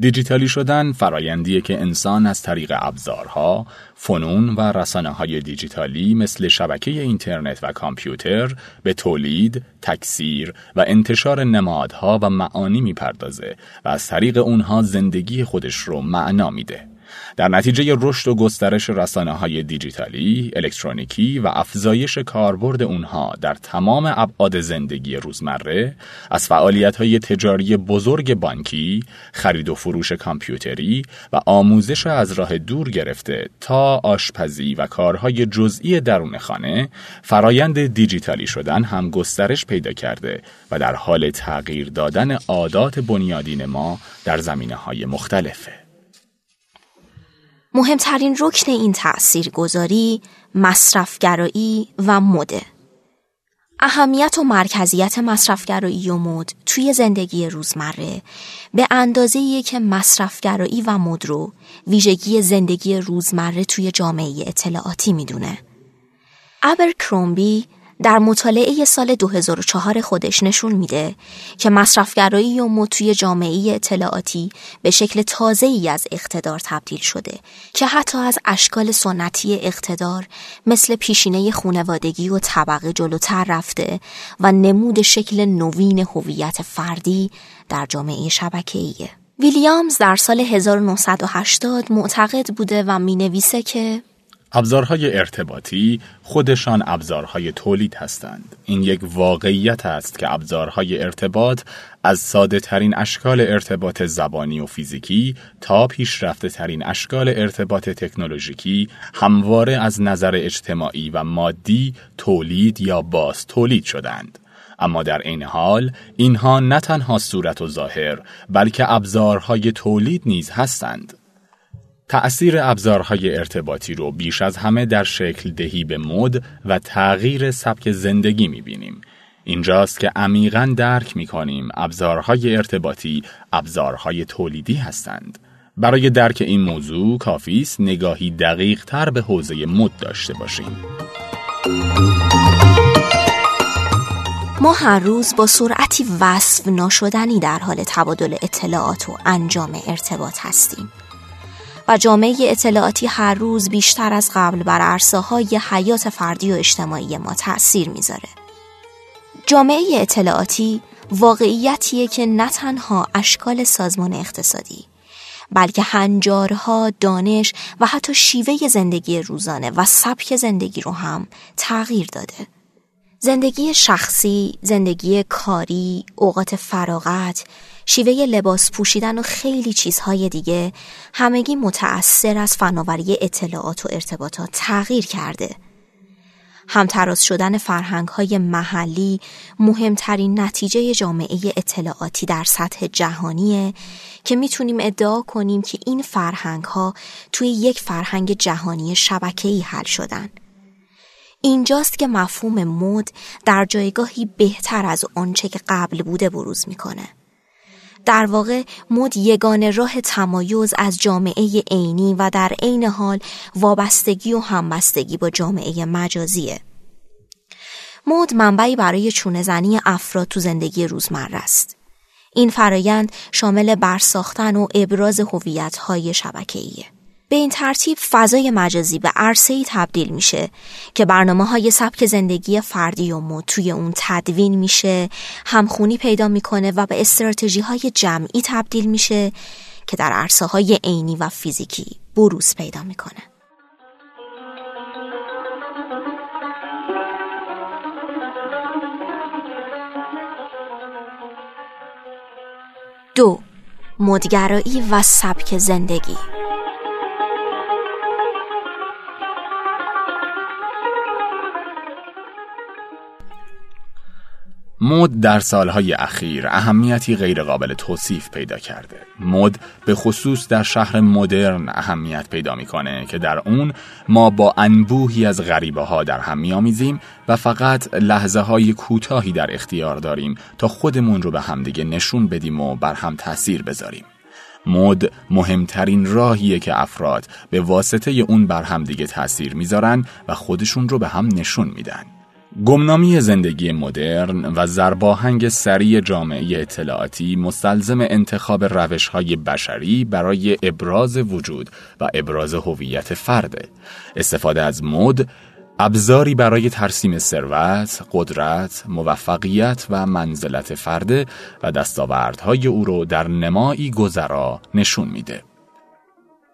دیجیتالی شدن فرایندیه که انسان از طریق ابزارها، فنون و رسانه‌های دیجیتالی مثل شبکه اینترنت و کامپیوتر به تولید، تکثیر و انتشار نمادها و معانی می‌پردازه و از طریق اونها زندگی خودش رو معنا میده. در نتیجه رشد و گسترش رسانه‌های دیجیتالی، الکترونیکی و افزایش کاربرد اونها در تمام ابعاد زندگی روزمره، از فعالیت‌های تجاری بزرگ بانکی، خرید و فروش کامپیوتری و آموزش از راه دور گرفته تا آشپزی و کارهای جزئی درون خانه، فرایند دیجیتالی شدن هم گسترش پیدا کرده و در حال تغییر دادن عادات بنیادین ما در زمینه‌های مختلفه. مهمترین رکن این تأثیرگذاری، مصرفگرایی و مده. اهمیت و مرکزیت مصرفگرایی و مد توی زندگی روزمره به اندازه‌ایه که مصرفگرایی و مد رو ویژگی زندگی روزمره توی جامعه اطلاعاتی میدونه. آبرکرومبی در مطالعه سال 2004 خودش نشون میده که مصرفگرایی و مد توی جامعه اطلاعاتی به شکل تازه‌ای از اقتدار تبدیل شده که حتی از اشکال سنتی اقتدار مثل پیشینه خانوادگی و طبقه جلوتر رفته و نمود شکل نوین هویت فردی در جامعه شبکه‌ایه. ویلیامز در سال 1980 معتقد بوده و مینویسه که ابزارهای ارتباطی خودشان ابزارهای تولید هستند. این یک واقعیت است که ابزارهای ارتباط از ساده ترین اشکال ارتباط زبانی و فیزیکی تا پیشرفته ترین اشکال ارتباط تکنولوژیکی همواره از نظر اجتماعی و مادی تولید یا باز تولید شدند. اما در این حال اینها نه تنها صورت و ظاهر بلکه ابزارهای تولید نیز هستند. تأثیر ابزارهای ارتباطی رو بیش از همه در شکل دهی به مد و تغییر سبک زندگی می‌بینیم. اینجاست که عمیقاً درک می‌کنیم ابزارهای ارتباطی ابزارهای تولیدی هستند. برای درک این موضوع کافی است نگاهی دقیق‌تر به حوزه مد داشته باشیم. ما هر روز با سرعتی وصف ناشدنی در حال تبادل اطلاعات و انجام ارتباط هستیم و جامعه اطلاعاتی هر روز بیشتر از قبل بر عرصه‌های حیات فردی و اجتماعی ما تأثیر میذاره. جامعه اطلاعاتی واقعیتیه که نه تنها اشکال سازمان اقتصادی بلکه هنجارها، دانش و حتی شیوه زندگی روزانه و سبک زندگی رو هم تغییر داده. زندگی شخصی، زندگی کاری، اوقات فراغت، شیوه لباس پوشیدن و خیلی چیزهای دیگه همگی متأثر از فناوری اطلاعات و ارتباطات تغییر کرده. همتراز شدن فرهنگ‌های محلی مهمترین نتیجه جامعه اطلاعاتی در سطح جهانیه که میتونیم ادعا کنیم که این فرهنگ‌ها توی یک فرهنگ جهانی شبکه‌ای حل شدن. اینجاست که مفهوم مد در جایگاهی بهتر از آنچه که قبل بوده بروز میکنه. در واقع مد یگانه راه تمایز از جامعه عینی و در عین حال وابستگی و همبستگی با جامعه مجازیه. مد منبعی برای چونه‌زنی افراد تو زندگی روزمره است. این فرایند شامل برساختن و ابراز هویت‌های شبکه‌ایه. به این ترتیب فضای مجازی به عرصه‌ای تبدیل میشه که برنامه‌های سبک زندگی فردی و مد توی اون تدوین میشه، همخونی پیدا میکنه و به استراتژی‌های جمعی تبدیل میشه که در عرصه‌های عینی و فیزیکی بروز پیدا میکنه. دو، مدگرایی و سبک زندگی. مد در سالهای اخیر اهمیتی غیرقابل توصیف پیدا کرده. مد به خصوص در شهر مدرن اهمیت پیدا میکنه که در اون ما با انبوهی از غریبه ها در هم میامیزیم و فقط لحظه های کوتاهی در اختیار داریم تا خودمون رو به همدیگه نشون بدیم و بر هم تأثیر بذاریم. مد مهمترین راهیه که افراد به واسطه اون بر همدیگه تأثیر میذارن و خودشون رو به هم نشون میدن. گمنامی زندگی مدرن و ضرباهنگ سریع جامعه اطلاعاتی مستلزم انتخاب روش‌های بشری برای ابراز وجود و ابراز هویت فرده. استفاده از مد، ابزاری برای ترسیم ثروت، قدرت، موفقیت و منزلت فرده و دستاوردهای او را در نمایی گذرا نشون میده.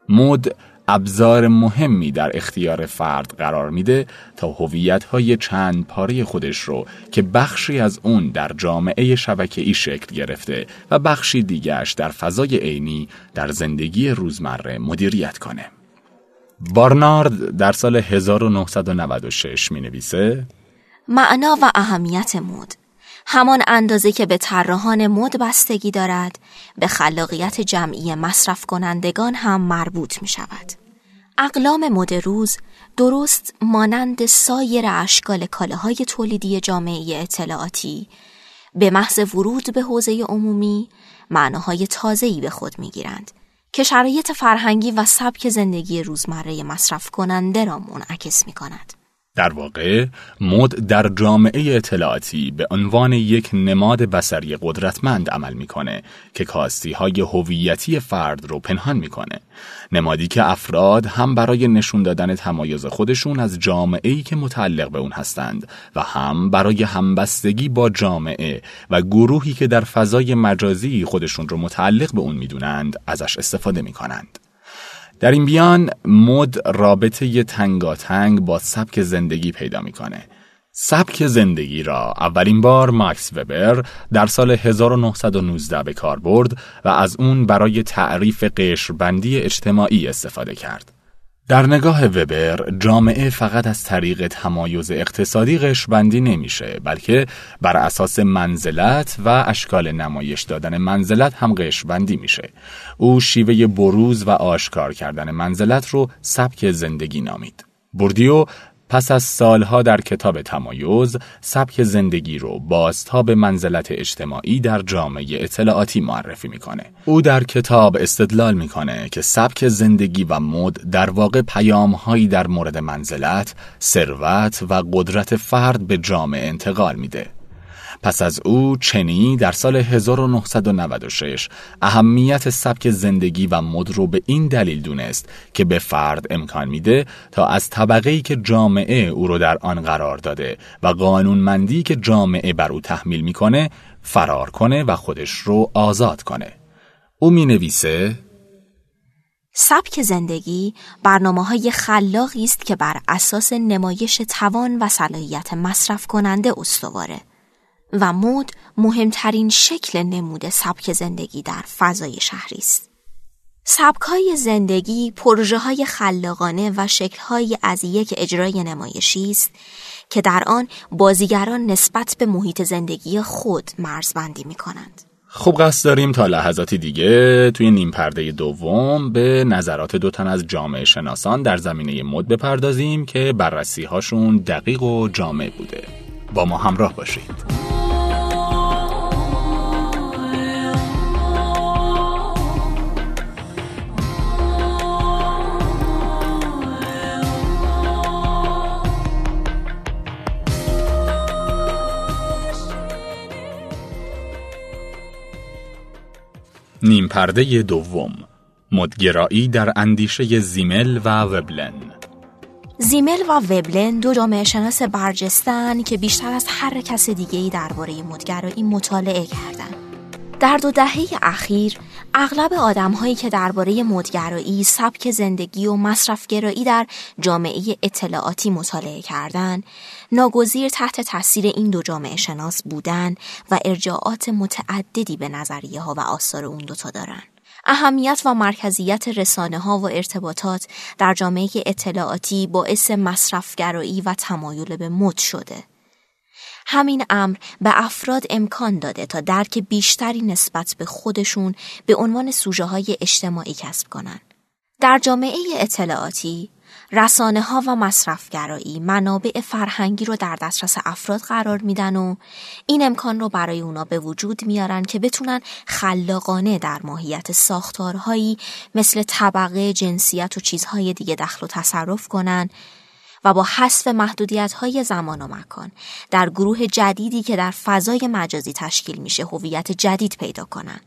مد، ابزار مهمی در اختیار فرد قرار میده تا هویت‌های چند پاره خودش رو که بخشی از اون در جامعه شبکه‌ای شکل گرفته و بخشی دیگرش در فضای عینی در زندگی روزمره مدیریت کنه. برنارد در سال 1996 می‌نویسه: معنا و اهمیت مد همان اندازه که به طراحان مد بستگی دارد، به خلاقیت جمعی مصرف کنندگان هم مربوط می شود. اقلام مد روز درست مانند سایر اشکال کالاهای تولیدی جامعه اطلاعاتی به محض ورود به حوزه عمومی معناهای تازه‌ای به خود می گیرند که شرایط فرهنگی و سبک زندگی روزمره مصرف کننده را منعکس می کند. در واقع مد در جامعه اطلاعاتی به عنوان یک نماد بصری قدرتمند عمل میکنه که کاستی‌های هویتی فرد رو پنهان میکنه، نمادی که افراد هم برای نشون دادن تمایز خودشون از جامعه‌ای که متعلق به اون هستند و هم برای همبستگی با جامعه و گروهی که در فضای مجازی خودشون رو متعلق به اون میدونند ازش استفاده میکنند. در این بیان مد رابطه ی تنگاتنگ با سبک زندگی پیدا میکنه. سبک زندگی را اولین بار ماکس وبر در سال 1919 به کار برد و از اون برای تعریف قشربندی اجتماعی استفاده کرد. در نگاه وبر جامعه فقط از طریق تمایز اقتصادی قشربندی نمیشه، بلکه بر اساس منزلت و اشکال نمایش دادن منزلت هم قشربندی میشه. او شیوه بروز و آشکار کردن منزلت رو سبک زندگی نامید. بوردیو پس از سالها در کتاب تمایز سبک زندگی رو بازتاب منزلت اجتماعی در جامعه اطلاعاتی معرفی میکنه. او در کتاب استدلال میکنه که سبک زندگی و مد در واقع پیامهایی در مورد منزلت، ثروت و قدرت فرد به جامعه انتقال میده. پس از او چنی در سال 1996 اهمیت سبک زندگی و مد رو به این دلیل دونست که به فرد امکان میده تا از طبقه‌ای که جامعه او رو در آن قرار داده و قانونمندی که جامعه بر او تحمیل میکنه فرار کنه و خودش رو آزاد کنه. او مینویسه: سبک زندگی برنامه‌های خلاقی است که بر اساس نمایش توان و صلاحیت مصرف کننده استواره و مد مهمترین شکل نمود سبک زندگی در فضای شهری است. سبک‌های زندگی پروژه‌های خلاقانه و شکل‌های از یک اجرای نمایشی است که در آن بازیگران نسبت به محیط زندگی خود مرزبندی می‌کنند. خب قصد داریم تا لحظاتی دیگه توی نیم پرده دوم به نظرات دو تن از جامعه شناسان در زمینه مد بپردازیم که بررسی‌هاشون دقیق و جامع بوده. با ما همراه باشید. نیم پرده دوم مدگرایی در اندیشه زیمل و وبلن. زیمل و وبلن دو جامعه شناس برجسته‌اند که بیشتر از هر کس دیگه‌ای درباره مدگرایی مطالعه کردند. در دو دهه اخیر اغلب آدم‌هایی که درباره مدگرایی، سبک زندگی و مصرف‌گرایی در جامعه اطلاعاتی مطالعه کردند، ناگزیر تحت تاثیر این دو جامعه شناس بودند و ارجاعات متعددی به نظریه‌ها و آثار اون دوتا دارند. اهمیت و مرکزیت رسانه‌ها و ارتباطات در جامعه اطلاعاتی باعث مصرف‌گرایی و تمایل به مد شده. همین امر به افراد امکان داده تا درک بیشتری نسبت به خودشون به عنوان سوژه‌های اجتماعی کسب کنن. در جامعه اطلاعاتی، رسانه‌ها و مصرفگرایی منابع فرهنگی رو در دسترس افراد قرار میدن و این امکان رو برای اونا به وجود میارن که بتونن خلاقانه در ماهیت ساختارهایی مثل طبقه، جنسیت و چیزهای دیگه دخل و تصرف کنن و با حذف محدودیت‌های زمان و مکان در گروه جدیدی که در فضای مجازی تشکیل میشه هویت جدید پیدا کنن.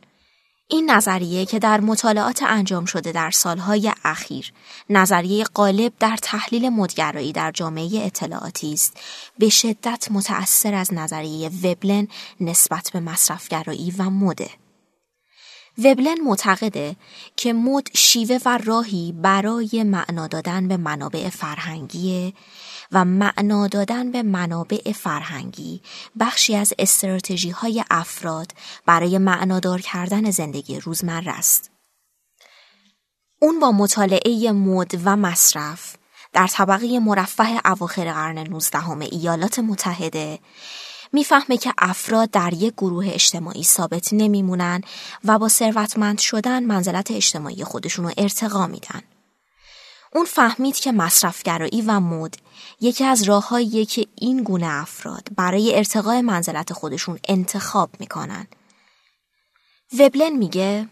این نظریه که در مطالعات انجام شده در سالهای اخیر نظریه غالب در تحلیل مدگرایی در جامعه اطلاعاتی است، به شدت متأثر از نظریه وبلن نسبت به مصرفگرایی و مده. وبلن معتقده که مد شیوه و راهی برای معنا دادن به منابع فرهنگیه و معنا دادن به منابع فرهنگی بخشی از استراتژی‌های افراد برای معنادار کردن زندگی روزمره است. اون با مطالعه مد و مصرف در طبقه مرفه اواخر قرن 19 ایالات متحده میفهمه که افراد در یک گروه اجتماعی ثابت نمیمونن و با ثروتمند شدن منزلت اجتماعی خودشون رو ارتقا میدن. اون فهمید که مصرفگرایی و مد یکی از راه‌هاییه که این گونه افراد برای ارتقای منزلت خودشون انتخاب میکنن. وبلن میگه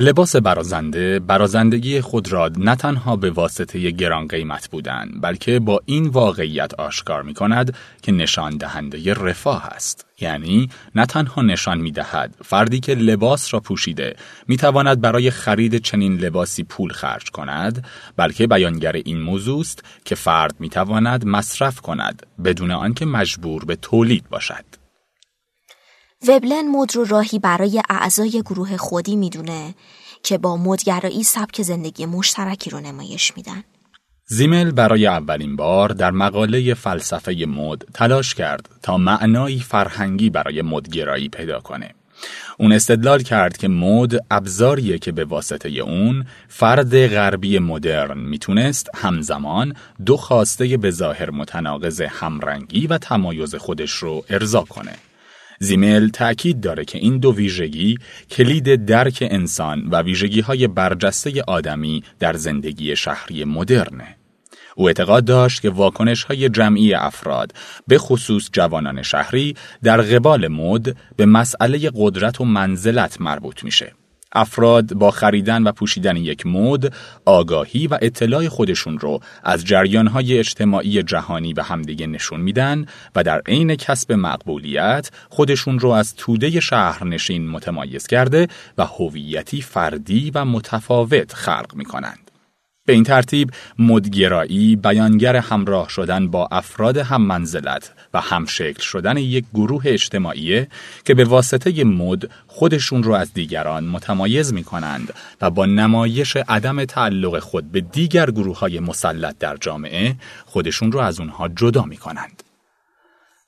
لباس برازنده، برازندگی خود را نه تنها به واسطه گران قیمت بودن، بلکه با این واقعیت آشکار می کند که نشان دهنده رفاه است. یعنی نه تنها نشان می دهد فردی که لباس را پوشیده می تواند برای خرید چنین لباسی پول خرج کند، بلکه بیانگر این موضوع است که فرد می تواند مصرف کند بدون آنکه مجبور به تولید باشد. وبلن مد رو راهی برای اعضای گروه خودی میدونه که با مدگرایی سبک زندگی مشترکی رو نمایش میدن. زیمل برای اولین بار در مقاله فلسفه مد تلاش کرد تا معنایی فرهنگی برای مدگرایی پیدا کنه. اون استدلال کرد که مد ابزاریه که به واسطه اون فرد غربی مدرن میتونست همزمان دو خواسته به ظاهر متناقض همرنگی و تمایز خودش رو ارضا کنه. زیمل تأکید داره که این دو ویژگی کلید درک انسان و ویژگی‌های برجسته آدمی در زندگی شهری مدرنه. او اعتقاد داشت که واکنش‌های جمعی افراد، به خصوص جوانان شهری، در قبال مد به مسئله قدرت و منزلت مربوط میشه. افراد با خریدن و پوشیدن یک مد، آگاهی و اطلاع خودشون رو از جریان‌های اجتماعی جهانی به همدیگه نشون میدن و در عین کسب مقبولیت خودشون رو از توده شهرنشین متمایز کرده و هویتی فردی و متفاوت خلق میکنند. به این ترتیب مدگرایی بیانگر همراه شدن با افراد هم منزلت و همشکل شدن یک گروه اجتماعی که به واسطه مد خودشون رو از دیگران متمایز می کنند و با نمایش عدم تعلق خود به دیگر گروه‌های مسلط در جامعه خودشون رو از اونها جدا می کنند.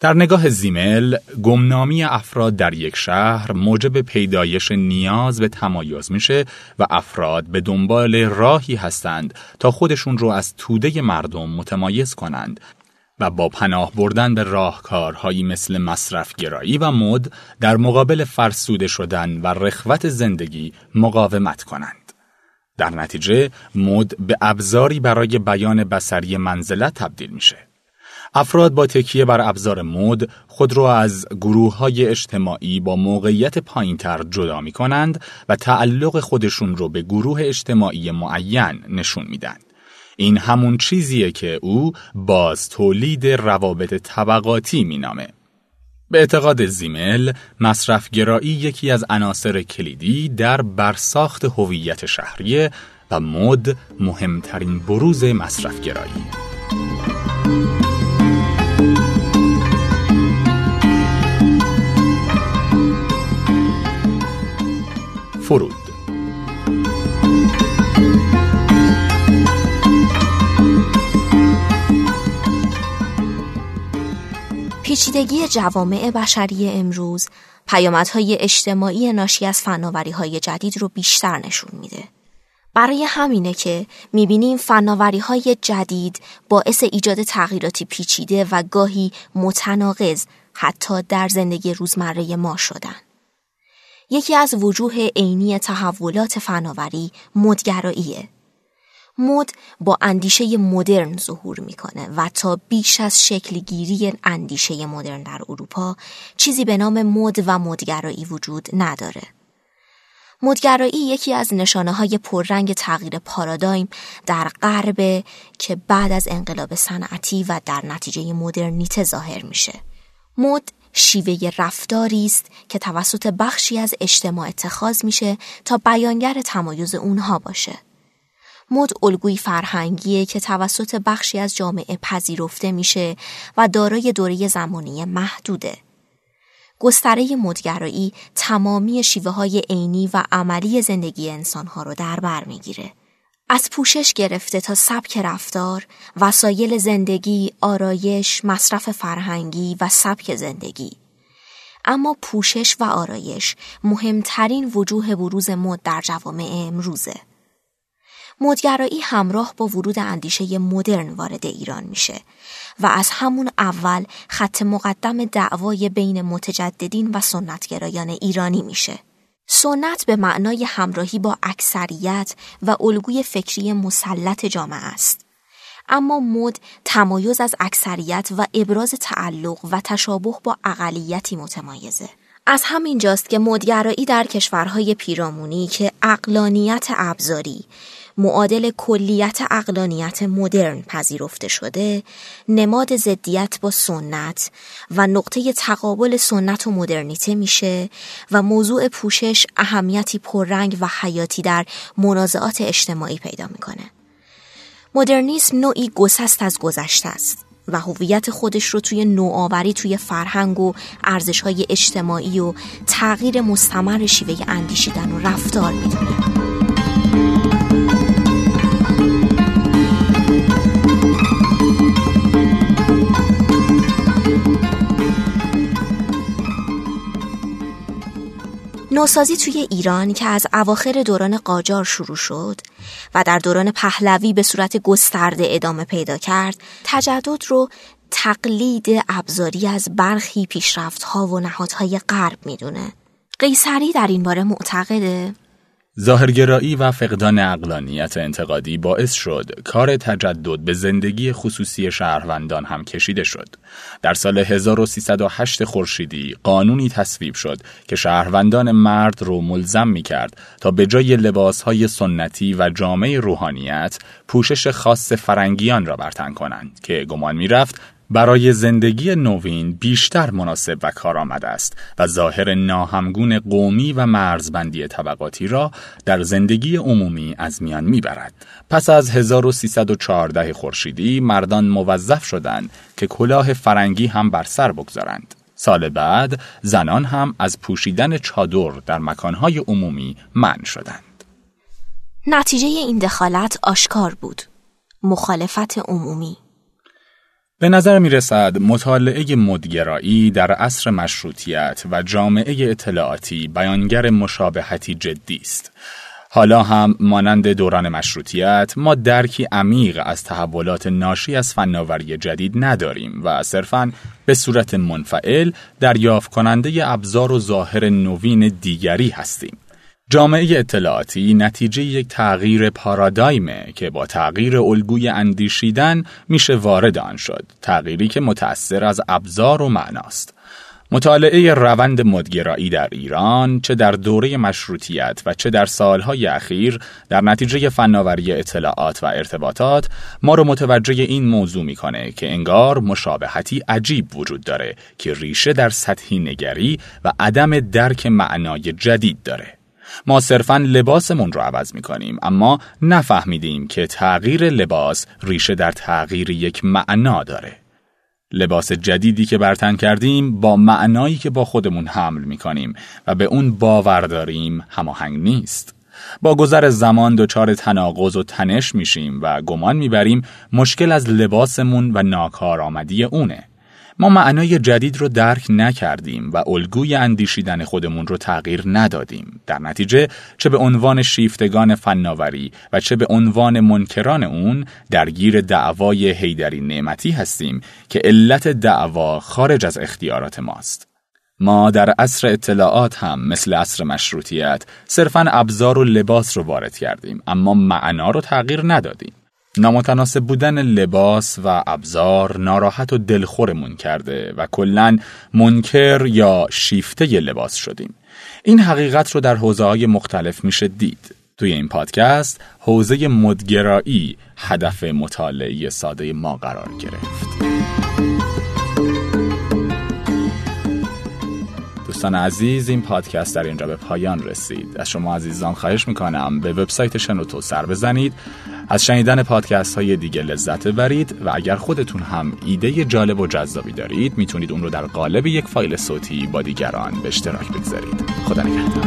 در نگاه زیمل، گمنامی افراد در یک شهر موجب پیدایش نیاز به تمایز میشه و افراد به دنبال راهی هستند تا خودشون رو از توده مردم متمایز کنند و با پناه بردن به راهکارهایی مثل مصرفگرایی و مد در مقابل فرسوده شدن و رخوت زندگی مقاومت کنند. در نتیجه، مد به ابزاری برای بیان بصری منزلت تبدیل میشه. افراد با تکیه بر ابزار مد خود را از گروه‌های اجتماعی با موقعیت پایین‌تر جدا می‌کنند و تعلق خودشون رو به گروه اجتماعی معین نشون میدن. این همون چیزیه که او باز تولید روابط طبقاتی مینامه. به اعتقاد زیمل، مصرفگرایی یکی از عناصر کلیدی در برساخت هویت شهریه و مد مهمترین بروز مصرفگرایی. فرود. پیچیدگی جوامع بشری امروز پیامدهای اجتماعی ناشی از فناوری‌های جدید رو بیشتر نشون میده. برای همینه که میبینیم فناوری‌های جدید باعث ایجاد تغییراتی پیچیده و گاهی متناقض حتی در زندگی روزمره ما شدن. یکی از وجوه عینی تحولات فناوری مدگراییه. مد با اندیشه مدرن ظهور میکنه و تا بیش از شکل گیری اندیشه مدرن در اروپا چیزی به نام مد و مدگرایی وجود نداره. مدگرایی یکی از نشانه‌های پررنگ تغییر پارادایم در غرب که بعد از انقلاب صنعتی و در نتیجه مدرنیته ظاهر میشه. مد شیوه رفتاری است که توسط بخشی از اجتماع اتخاذ میشه تا بیانگر تمایز اونها باشه. مد الگوی فرهنگیه که توسط بخشی از جامعه پذیرفته میشه و دارای دوره زمانی محدوده. گستره مدگرایی تمامی شیوه‌های عینی و عملی زندگی انسان‌ها رو در بر می‌گیره. از پوشش گرفته تا سبک رفتار، وسایل زندگی، آرایش، مصرف فرهنگی و سبک زندگی. اما پوشش و آرایش مهمترین وجوه بروز مد در جوامع امروزه. مدگرایی همراه با ورود اندیشه مدرن وارد ایران میشه و از همون اول خط مقدم دعوای بین متجددین و سنتگرایان ایرانی میشه. سنت به معنای همراهی با اکثریت و الگوی فکری مسلط جامعه است. اما مد تمایز از اکثریت و ابراز تعلق و تشابه با اقلیتی متمایزه. از همین جاست که مدگرایی در کشورهای پیرامونی که عقلانیت ابزاری معادل کلیت عقلانیت مدرن پذیرفته شده، نماد ضدیت با سنت و نقطه تقابل سنت و مدرنیته میشه و موضوع پوشش اهمیتی پررنگ و حیاتی در منازعات اجتماعی پیدا میکنه. مدرنیسم نوعی گسست از گذشته است و هویت خودش رو توی نوآوری توی فرهنگ و ارزش‌های اجتماعی و تغییر مستمر شیوه اندیشیدن و رفتار میدونه. نوسازی توی ایران که از اواخر دوران قاجار شروع شد و در دوران پهلوی به صورت گسترده ادامه پیدا کرد، تجدد رو تقلید ابزاری از برخی پیشرفت‌ها و نهادهای غرب میدونه. قیصری در این باره معتقده ظاهرگرایی و فقدان عقلانیت انتقادی باعث شد کار تجدد به زندگی خصوصی شهروندان هم کشیده شد. در سال 1308 خورشیدی قانونی تصویب شد که شهروندان مرد رو ملزم می‌کرد تا به جای لباس‌های سنتی و جامه روحانیت پوشش خاص فرنگیان را بر تن کنند که گمان می‌رفت برای زندگی نوین بیشتر مناسب و کارآمد است و ظاهر ناهمگون قومی و مرزبندی طبقاتی را در زندگی عمومی از میان میبرد. پس از 1314 خورشیدی مردان موظف شدند که کلاه فرنگی هم بر سر بگذارند. سال بعد زنان هم از پوشیدن چادر در مکانهای عمومی منع شدند. نتیجه این دخالت آشکار بود: مخالفت عمومی. به نظر می رسد مطالعه مدگرایی در عصر مشروطیت و جامعه اطلاعاتی بیانگر مشابهتی جدی است. حالا هم مانند دوران مشروطیت ما درکی عمیق از تحولات ناشی از فناوری جدید نداریم و صرفاً به صورت منفعل دریافت کننده ابزار و ظاهر نوین دیگری هستیم. جامعه اطلاعاتی نتیجه یک تغییر پارادایمه که با تغییر الگوی اندیشیدن میشه وارد آن شد، تغییری که متأثر از ابزار و معناست. مطالعه روند مدگرایی در ایران چه در دوره مشروطیت و چه در سالهای اخیر در نتیجه فناوری اطلاعات و ارتباطات ما را متوجه این موضوع می‌کنه که انگار مشابهتی عجیب وجود داره که ریشه در سطحی نگری و عدم درک معنای جدید داره. ما صرفاً لباسمون رو عوض می‌کنیم، اما نفهمیدیم که تغییر لباس ریشه در تغییر یک معنا داره. لباس جدیدی که بر تن کردیم با معنایی که با خودمون حمل می‌کنیم و به اون باور داریم هماهنگ نیست. با گذر زمان دچار تناقض و تنش میشیم و گمان میبریم مشکل از لباسمون و ناکارآمدی اونه. ما معنای جدید رو درک نکردیم و الگوی اندیشیدن خودمون رو تغییر ندادیم. در نتیجه چه به عنوان شیفتگان فناوری و چه به عنوان منکران اون درگیر دعوای حیدری نعمتی هستیم که علت دعوا خارج از اختیارات ماست. ما در عصر اطلاعات هم مثل عصر مشروطیت صرفاً ابزار و لباس رو وارد کردیم، اما معنا رو تغییر ندادیم. نامتناسب بودن لباس و ابزار ناراحت و دلخورمون کرده و کلاً منکر یا شیفته ی لباس شدیم. این حقیقت رو در حوزه‌های مختلف میشه دید. توی این پادکست حوزه مدگرایی هدف مطالعه ساده ما قرار گرفت. دوستان عزیز، این پادکست در اینجا به پایان رسید. از شما عزیزان خواهش میکنم به وبسایت شنوتو سر بزنید، از شنیدن پادکست های دیگه لذت برید و اگر خودتون هم ایده جالب و جذابی دارید میتونید اون رو در قالب یک فایل صوتی با دیگران به اشتراک بگذارید. خدا نگهدار.